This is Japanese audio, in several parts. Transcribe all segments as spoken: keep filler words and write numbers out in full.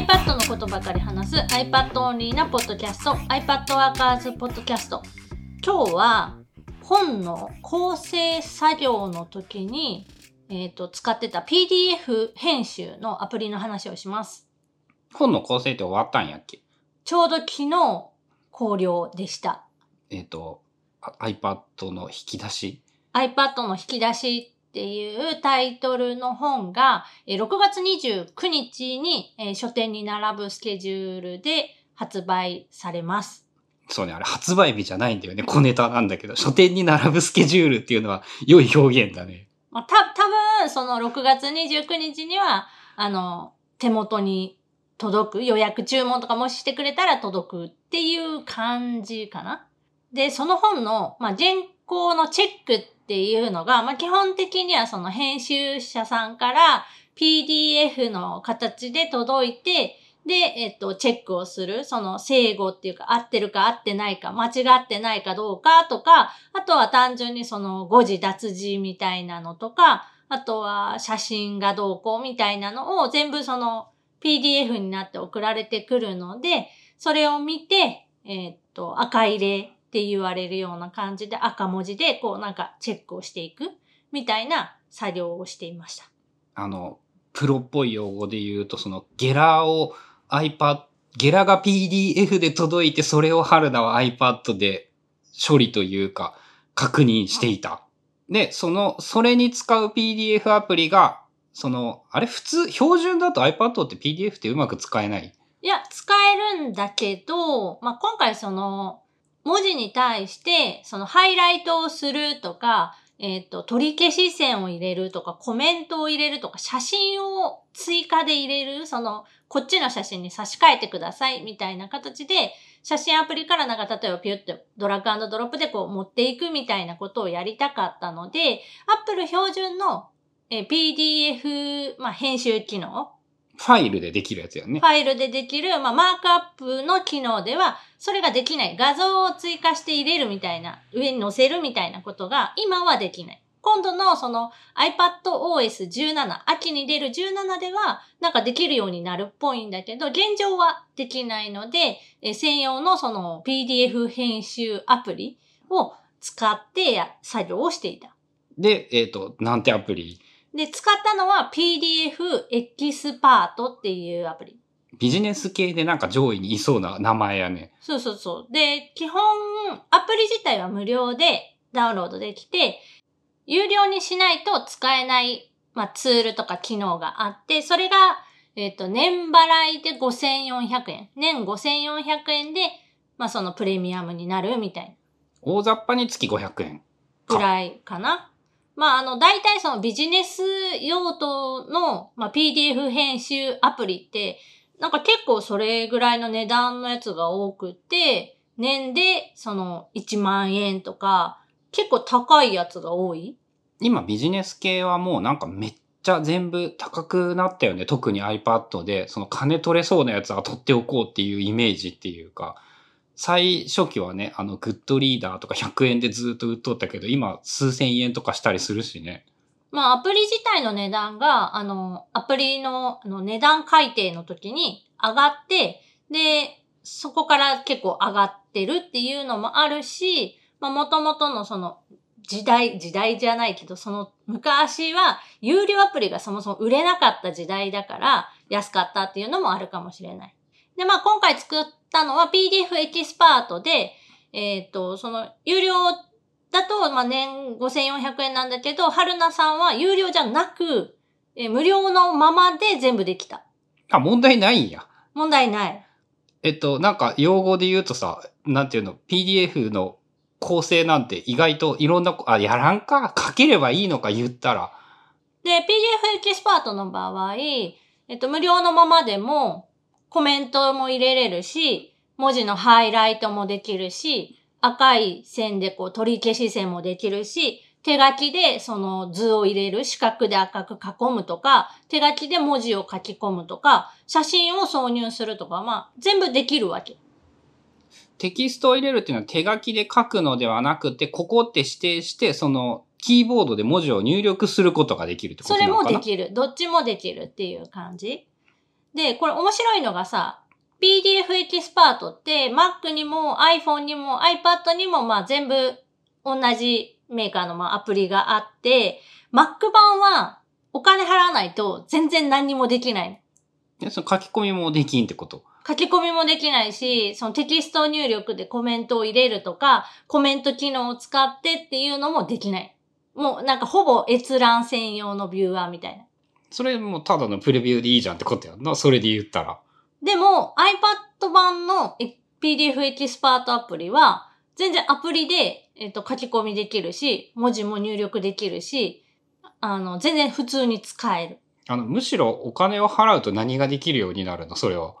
iPad のことばかり話す iPad オンリーなポッドキャスト iPad ワーカーズポッドキャスト。今日は本の構成作業の時に、えーと、使ってた ピーディーエフ 編集のアプリの話をします。本の構成って終わったんやっけ？ちょうど昨日考慮でした。えっと、iPad の引き出し iPad の引き出しっていうタイトルの本がろくがつにじゅうくにちに書店に並ぶスケジュールで発売されます。そうね、あれ発売日じゃないんだよね。小ネタなんだけど、書店に並ぶスケジュールっていうのは良い表現だね。まあ、た、多分そのろくがつにじゅうくにちには、あの、手元に届く、予約注文とかもししてくれたら届くっていう感じかな。で、その本の、まあ、原稿のチェックっていうのが、まあ、基本的にはその編集者さんから ピーディーエフ の形で届いて、で、えっと、チェックをする、その正誤っていうか、合ってるか合ってないか、間違ってないかどうかとか、あとは単純にその誤字脱字みたいなのとか、あとは写真がどうこうみたいなのを全部そのピーディーエフ になって送られてくるので、それを見て、えっと、赤入れって言われるような感じで赤文字でこうなんかチェックをしていくみたいな作業をしていました。あの、プロっぽい用語で言うと、そのゲラを iPad、ゲラが ピーディーエフ で届いて、それを春菜は iPad で処理というか確認していた。で、その、それに使う ピーディーエフ アプリが、その、あれ普通、標準だと iPad って ピーディーエフ ってうまく使えない？いや、使えるんだけど、まあ、今回その、文字に対して、その、ハイライトをするとか、えっと、取り消し線を入れるとか、コメントを入れるとか、写真を追加で入れる、その、こっちの写真に差し替えてください、みたいな形で、写真アプリからなんか、例えばピュッとドラッグ&ドロップでこう持っていくみたいなことをやりたかったので、Apple 標準のえ ピーディーエフ、まあ、編集機能。ファイルでできるやつやね。ファイルでできる、まあ、マークアップの機能では、それができない。画像を追加して入れるみたいな、上に載せるみたいなことが、今はできない。今度のその iPadOS じゅうなな、秋に出るじゅうななでは、なんかできるようになるっぽいんだけど、現状はできないので、え専用のその ピーディーエフ 編集アプリを使って作業をしていた。で、えっと、なんてアプリ？で、使ったのは ピーディーエフ エキスパートっていうアプリ。ビジネス系でなんか上位にいそうな名前やね。そうそうそう。で、基本、アプリ自体は無料でダウンロードできて、有料にしないと使えない、まあ、ツールとか機能があって、それが、えっと、年払いでごせんよんひゃくえん。年ごせんよんひゃくえんで、まあ、そのプレミアムになるみたいな。大雑把に月ごひゃくえん。ぐらいかな。まあ、あの、大体そのビジネス用途の、まあ、ピーディーエフ 編集アプリって、なんか結構それぐらいの値段のやつが多くて、年でそのいちまんえんとか、結構高いやつが多い。今ビジネス系はもうなんかめっちゃ全部高くなったよね。特に iPad で、その金取れそうなやつは取っておこうっていうイメージっていうか、最初期はね、あの、グッドリーダーとかひゃくえんでずっと売っとったけど、今、数千円とかしたりするしね。まあ、アプリ自体の値段が、あの、アプリの、あの値段改定の時に上がって、で、そこから結構上がってるっていうのもあるし、まあ、元々のその、時代、時代じゃないけど、その、昔は、有料アプリがそもそも売れなかった時代だから、安かったっていうのもあるかもしれない。で、まあ、今回作って、たのは ピーディーエフ エキスパートで、えっと、その、有料だと、まあ、年ごせんよんひゃくえんなんだけど、春菜さんは有料じゃなく、え無料のままで全部できた。あ、問題ないんや。問題ない。えっと、なんか、用語で言うとさ、なんていうの、ピーディーエフ の構成なんて意外といろんな、あ、やらんか、書ければいいのか言ったら。で、ピーディーエフ エキスパートの場合、えっと、無料のままでも、コメントも入れれるし、文字のハイライトもできるし、赤い線でこう取り消し線もできるし、手書きでその図を入れる、四角で赤く囲むとか、手書きで文字を書き込むとか、写真を挿入するとか、まあ全部できるわけ。テキストを入れるっていうのは手書きで書くのではなくて、ここって指定して、そのキーボードで文字を入力することができるってことなのかな？それもできる。どっちもできるっていう感じ。で、これ面白いのがさ、ピーディーエフ エキスパートって Mac にも iPhone にも iPad にもまあ全部同じメーカーのまあアプリがあって、Mac 版はお金払わないと全然何にもできない。で、その書き込みもできんってこと？書き込みもできないし、そのテキスト入力でコメントを入れるとか、コメント機能を使ってっていうのもできない。もうなんかほぼ閲覧専用のビューアーみたいな。それもただのプレビューでいいじゃんってことやんな、それで言ったら。でも iPad 版の ピーディーエフ エキスパートアプリは全然アプリで、えっと、書き込みできるし、文字も入力できるし、あの、全然普通に使える。あの、むしろお金を払うと何ができるようになるの、それは。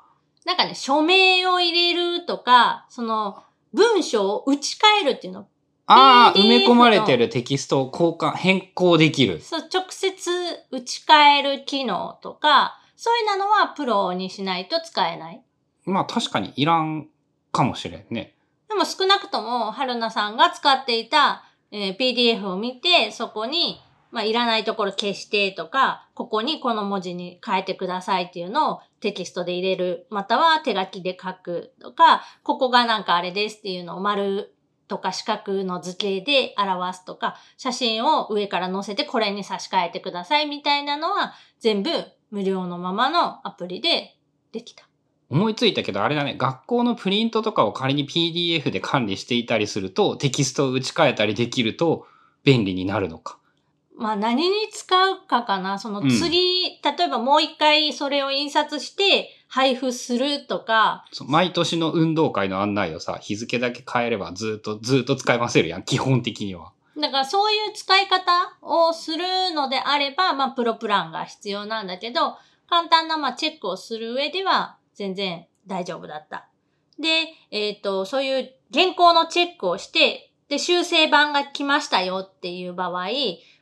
なんかね、署名を入れるとか、その、文章を打ち替えるっていうの。ああ、埋め込まれてるテキストを交換、変更できる。そう、直接打ち替える機能とか、そういうのはプロにしないと使えない。まあ確かにいらんかもしれんね。でも少なくとも、春菜さんが使っていた、えー、ピーディーエフ を見て、そこに、まあいらないところ消してとか、ここにこの文字に変えてくださいっていうのをテキストで入れる、または手書きで書くとか、ここがなんかあれですっていうのを丸とか四角の図形で表すとか、写真を上から載せてこれに差し替えてくださいみたいなのは全部無料のままのアプリでできた。思いついたけどあれだね、学校のプリントとかを仮に ピーディーエフ で管理していたりすると、テキストを打ち替えたりできると便利になるのか。まあ何に使うかかな。その次、うん、例えばもう一回それを印刷して配布するとか。毎年の運動会の案内をさ、日付だけ変えればずっとずっと使いませるやん、基本的には。だからそういう使い方をするのであれば、まあプロプランが必要なんだけど、簡単なまあチェックをする上では全然大丈夫だった。で、えっと、そういう原稿のチェックをして、で、修正版が来ましたよっていう場合、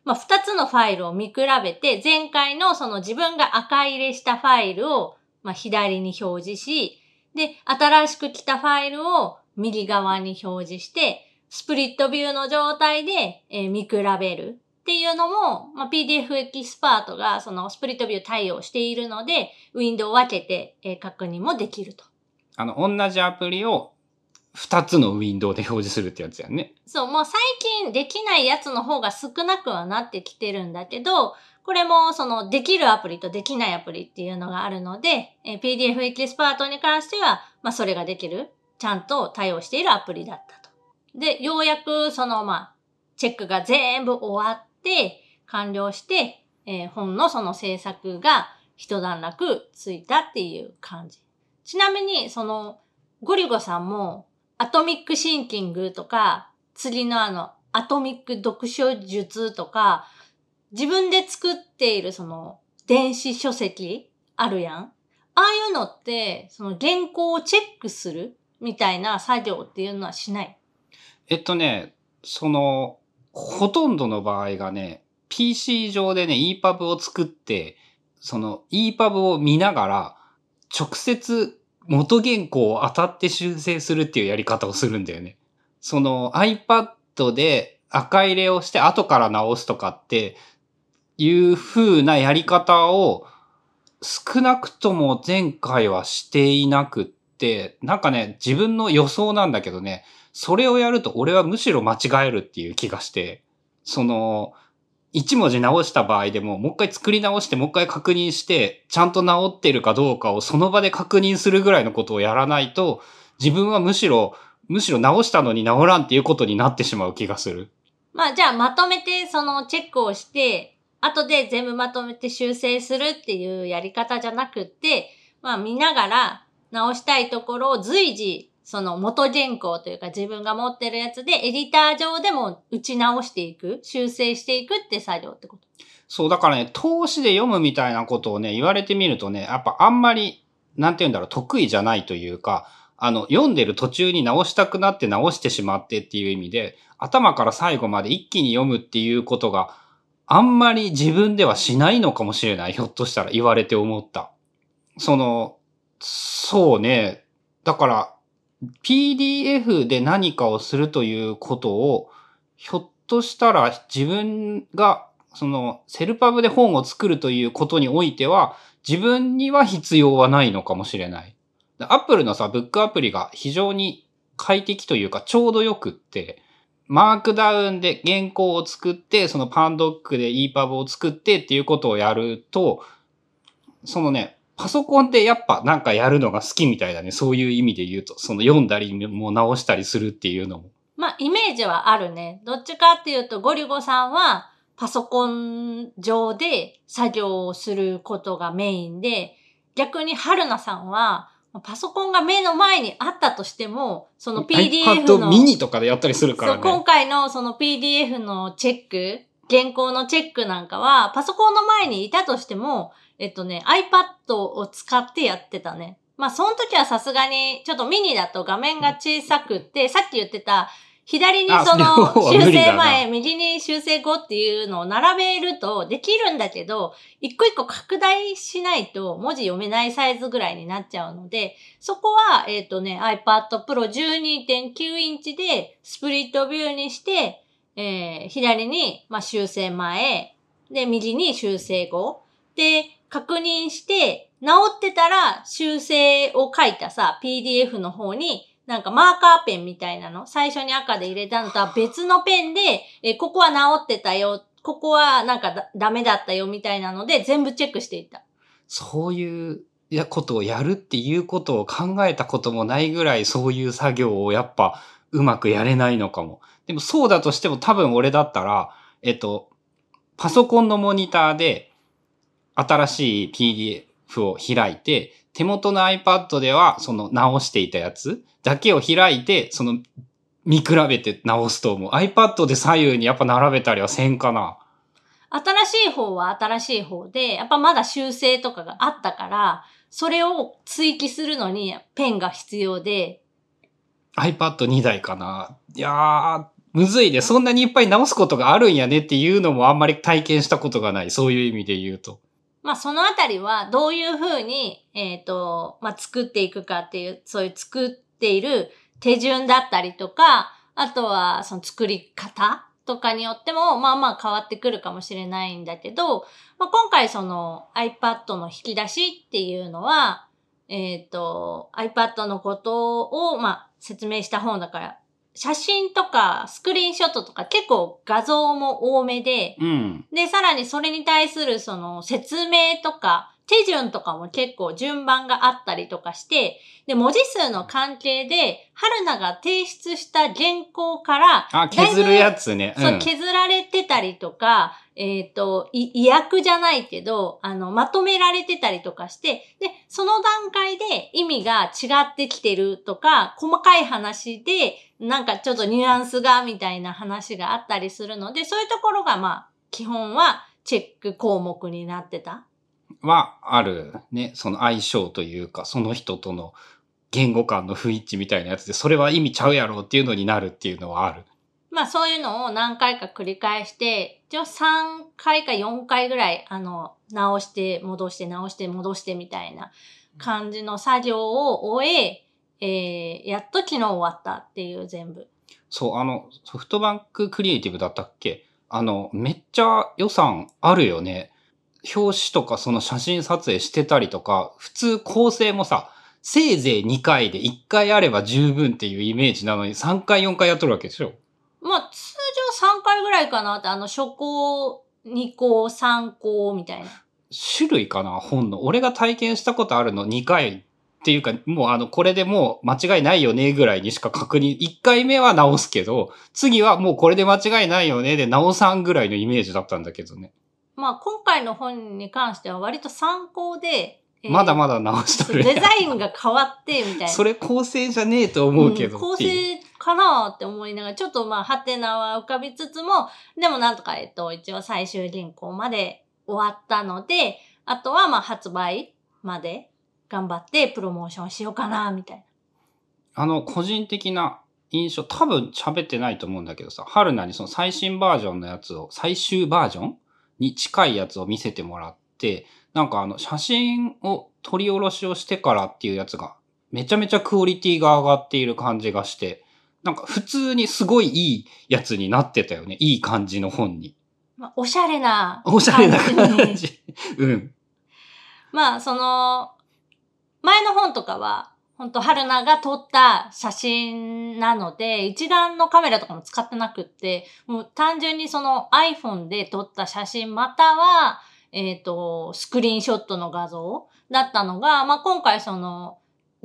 まあ、二つのファイルを見比べて、前回のその自分が赤入れしたファイルを、まあ、左に表示し、で、新しく来たファイルを右側に表示して、スプリットビューの状態で、えー、見比べるっていうのも、まあ、ピーディーエフ エキスパートがそのスプリットビュー対応しているので、ウィンドウを分けて、えー、確認もできると。あの、同じアプリを、二つのウィンドウで表示するってやつやね。そう、もう最近できないやつの方が少なくはなってきてるんだけど、これもそのできるアプリとできないアプリっていうのがあるので、えー、ピーディーエフ エキスパートに関しては、まあそれができる、ちゃんと対応しているアプリだったと。で、ようやくそのまあ、チェックが全部終わって、完了して、えー、本のその制作が一段落ついたっていう感じ。ちなみに、その、ゴリゴさんも、アトミックシンキングとか、次のあの、アトミック読書術とか、自分で作っているその、電子書籍あるやん。ああいうのって、その原稿をチェックするみたいな作業っていうのはしない？えっとね、その、ほとんどの場合がね、ピーシー 上でね、イーパブ を作って、その イーパブ を見ながら、直接、元原稿を当たって修正するっていうやり方をするんだよね。その iPad で赤入れをして後から直すとかっていう風なやり方を少なくとも前回はしていなくって、なんかね、自分の予想なんだけどね、それをやると俺はむしろ間違えるっていう気がして、その、一文字直した場合でも、もう一回作り直して、もう一回確認して、ちゃんと直ってるかどうかをその場で確認するぐらいのことをやらないと、自分はむしろ、むしろ直したのに直らんっていうことになってしまう気がする。まあじゃあまとめてそのチェックをして、後で全部まとめて修正するっていうやり方じゃなくって、まあ見ながら直したいところを随時、その元原稿というか自分が持ってるやつでエディター上でも打ち直していく、修正していくって作業ってこと。そう、だからね、投資で読むみたいなことをね、言われてみるとね、やっぱあんまり、なんて言うんだろう、得意じゃないというか、あの、読んでる途中に直したくなって直してしまってっていう意味で、頭から最後まで一気に読むっていうことがあんまり自分ではしないのかもしれない。ひょっとしたら言われて思った。その、そうね、だから、ピーディーエフ で何かをするということを、ひょっとしたら自分が、その、セルパブで本を作るということにおいては、自分には必要はないのかもしれない。Apple のさ、ブックアプリが非常に快適というかちょうどよくって、マークダウンで原稿を作って、そのパンドックで イーパブ を作ってっていうことをやると、そのね、パソコンってやっぱなんかやるのが好きみたいだね。そういう意味で言うと、その読んだりも直したりするっていうのも。まあ、イメージはあるね。どっちかっていうと、ゴリゴさんはパソコン上で作業をすることがメインで、逆に春菜さんは、パソコンが目の前にあったとしても、その ピーディーエフ の。iPad mini とかでやったりするからね。そう、今回のその ピーディーエフ のチェック、原稿のチェックなんかは、パソコンの前にいたとしても、えっとね、iPad を使ってやってたね。まあ、その時はさすがに、ちょっとミニだと画面が小さくって、さっき言ってた、左にその修正前、右に修正後っていうのを並べるとできるんだけど、一個一個拡大しないと文字読めないサイズぐらいになっちゃうので、そこは、えっとね、iPad Pro じゅうにてんきゅうインチでスプリットビューにして、えー、左に、まあ、修正前、で、右に修正後、で、確認して、治ってたら修正を書いたさ、ピーディーエフ の方に、なんかマーカーペンみたいなの、最初に赤で入れたのとは別のペンで、えここは治ってたよ、ここはなんかだダメだったよみたいなので全部チェックしていった。そういうことをやるっていうことを考えたこともないぐらい、そういう作業をやっぱうまくやれないのかも。でもそうだとしても多分俺だったら、えっと、パソコンのモニターで新しい ピーディーエフ を開いて、手元の iPad ではその直していたやつだけを開いて、その見比べて直すと思う。iPad で左右にやっぱ並べたりはせんかな。新しい方は新しい方で、やっぱまだ修正とかがあったから、それを追記するのにペンが必要で。アイパッドにだいかな。いやー、むずいね。そんなにいっぱい直すことがあるんやねっていうのもあんまり体験したことがない。そういう意味で言うと。まあそのあたりはどういう風に、えっと、まあ作っていくかっていう、そういう作っている手順だったりとか、あとはその作り方とかによっても、まあまあ変わってくるかもしれないんだけど、まあ今回その iPad の引き出しっていうのは、えっと、iPad のことを、まあ説明した本だから、写真とかスクリーンショットとか結構画像も多めで、うん、で、さらにそれに対するその説明とか手順とかも結構順番があったりとかして、で、文字数の関係で、春菜が提出した原稿から、あ、削るやつね。うん、そう、削られてたりとか、えっと、意訳じゃないけど、あの、まとめられてたりとかして、で、その段階で意味が違ってきてるとか、細かい話で、なんかちょっとニュアンスが、みたいな話があったりするので、そういうところが、まあ、基本はチェック項目になってた。は、あるね。その相性というか、その人との言語間の不一致みたいなやつで、それは意味ちゃうやろうっていうのになるっていうのはある。まあそういうのを何回か繰り返して、一応さんかいかよんかいぐらい、あの、直して、戻して、直して、戻してみたいな感じの作業を終え、えー、やっと昨日終わったっていう全部。そう、あの、ソフトバンククリエイティブだったっけ？あの、めっちゃ予算あるよね。表紙とかその写真撮影してたりとか、普通構成もさ、せいぜいにかいでいっかいあれば十分っていうイメージなのにさんかいよんかいやっとるわけでしょ。まあ通常さんかいぐらいかなって、あの初稿、にこう、さんこうみたいな。種類かな、本の。俺が体験したことあるのにかいっていうか、もうあのこれでもう間違いないよねぐらいにしか確認、いっかいめは直すけど、次はもうこれで間違いないよねで直さんぐらいのイメージだったんだけどね。まあ今回の本に関しては割と参考で、えー、まだまだ直しとる。デザインが変わって、みたいな。それ構成じゃねえと思うけど、うん。構成かなって思いながら、ちょっとまあ、ハテナは浮かびつつも、でもなんとか、えっと、一応最終原稿まで終わったので、あとはまあ、発売まで頑張ってプロモーションしようかな、みたいな。あの、個人的な印象、多分喋ってないと思うんだけどさ、春菜にその最新バージョンのやつを、最終バージョンに近いやつを見せてもらって、なんかあの写真を撮り下ろしをしてからっていうやつがめちゃめちゃクオリティが上がっている感じがして、なんか普通にすごいいいやつになってたよね。いい感じの本に。まあ、おしゃれな感じに。おしゃれな感じ。うん。まあその、前の本とかは、ほんと春菜が撮った写真なので、一眼のカメラとかも使ってなくって、もう単純にその iPhone で撮った写真または、えっと、スクリーンショットの画像だったのが、まあ今回その、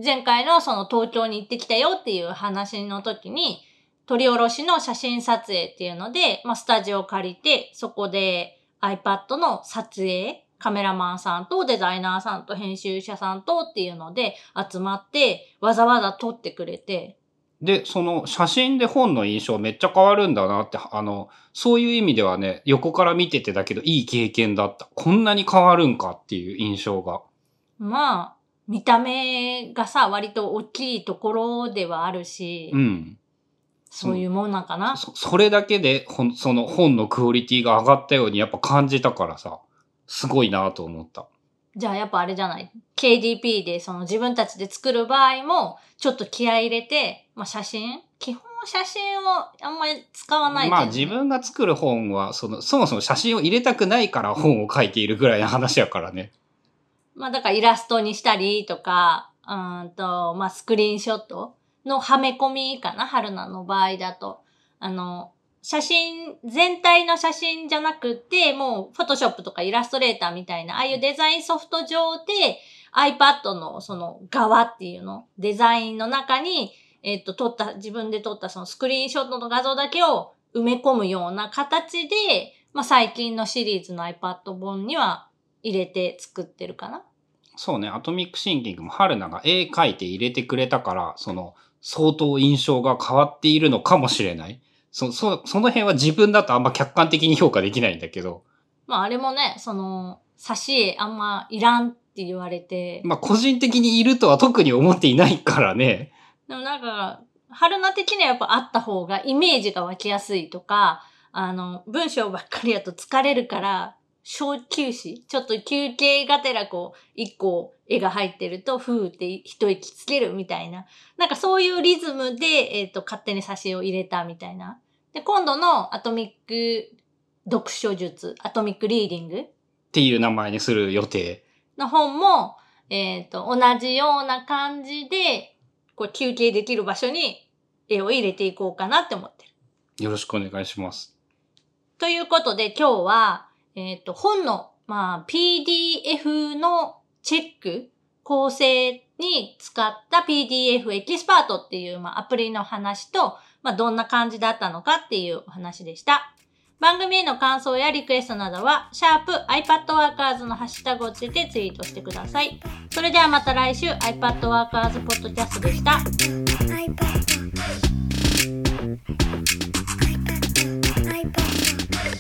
前回のその東京に行ってきたよっていう話の時に、撮り下ろしの写真撮影っていうので、まあスタジオを借りて、そこで iPad の撮影、カメラマンさんとデザイナーさんと編集者さんとっていうので集まってわざわざ撮ってくれて。で、その写真で本の印象めっちゃ変わるんだなって、あの、そういう意味ではね、横から見ててだけどいい経験だった。こんなに変わるんかっていう印象が。まあ、見た目がさ、割と大きいところではあるし。うん。そういうもんなんかな。そ、それだけで、ほん、その本のクオリティが上がったようにやっぱ感じたからさ。すごいなと思った。じゃあやっぱあれじゃない ?ケーディーピー でその自分たちで作る場合も、ちょっと気合い入れて、まあ写真基本写真をあんまり使わないけど、ね。まあ自分が作る本はその、そもそも写真を入れたくないから本を書いているぐらいの話やからね。まあだからイラストにしたりとか、うんと、まあスクリーンショットのはめ込みかな、春菜の場合だと。あの、写真、全体の写真じゃなくて、もう、フォトショップとかイラストレーターみたいな、ああいうデザインソフト上で、iPad のその側っていうの、デザインの中に、えっと、撮った、自分で撮ったそのスクリーンショットの画像だけを埋め込むような形で、まあ、最近のシリーズの iPad 本には入れて作ってるかな。そうね、アトミックシンキングも春菜が絵描いて入れてくれたから、その、相当印象が変わっているのかもしれない。そ、そ、その辺は自分だとあんま客観的に評価できないんだけど。まああれもね、その、挿絵あんまいらんって言われて。まあ個人的にいるとは特に思っていないからね。でもなんか、春菜的にはやっぱあった方がイメージが湧きやすいとか、あの、文章ばっかりやと疲れるから、小休止ちょっと休憩がてらこう、一個絵が入ってると、ふーって一息つけるみたいな。なんかそういうリズムで、えっと、勝手に挿絵を入れたみたいな。で、今度のアトミック読書術、アトミックリーディングっていう名前にする予定の本も、えっと、同じような感じで、こう休憩できる場所に絵を入れていこうかなって思ってる。よろしくお願いします。ということで今日は、えっと、本の、まあ、ピーディーエフ のチェック、構成に使った ピーディーエフ エキスパートっていう、まあ、アプリの話と、まあ、どんな感じだったのかっていうお話でした。番組への感想やリクエストなどは、シャープ iPadWorkers のハッシュタグをつけてツイートしてください。それではまた来週、iPadWorkers ポッドキャストでした。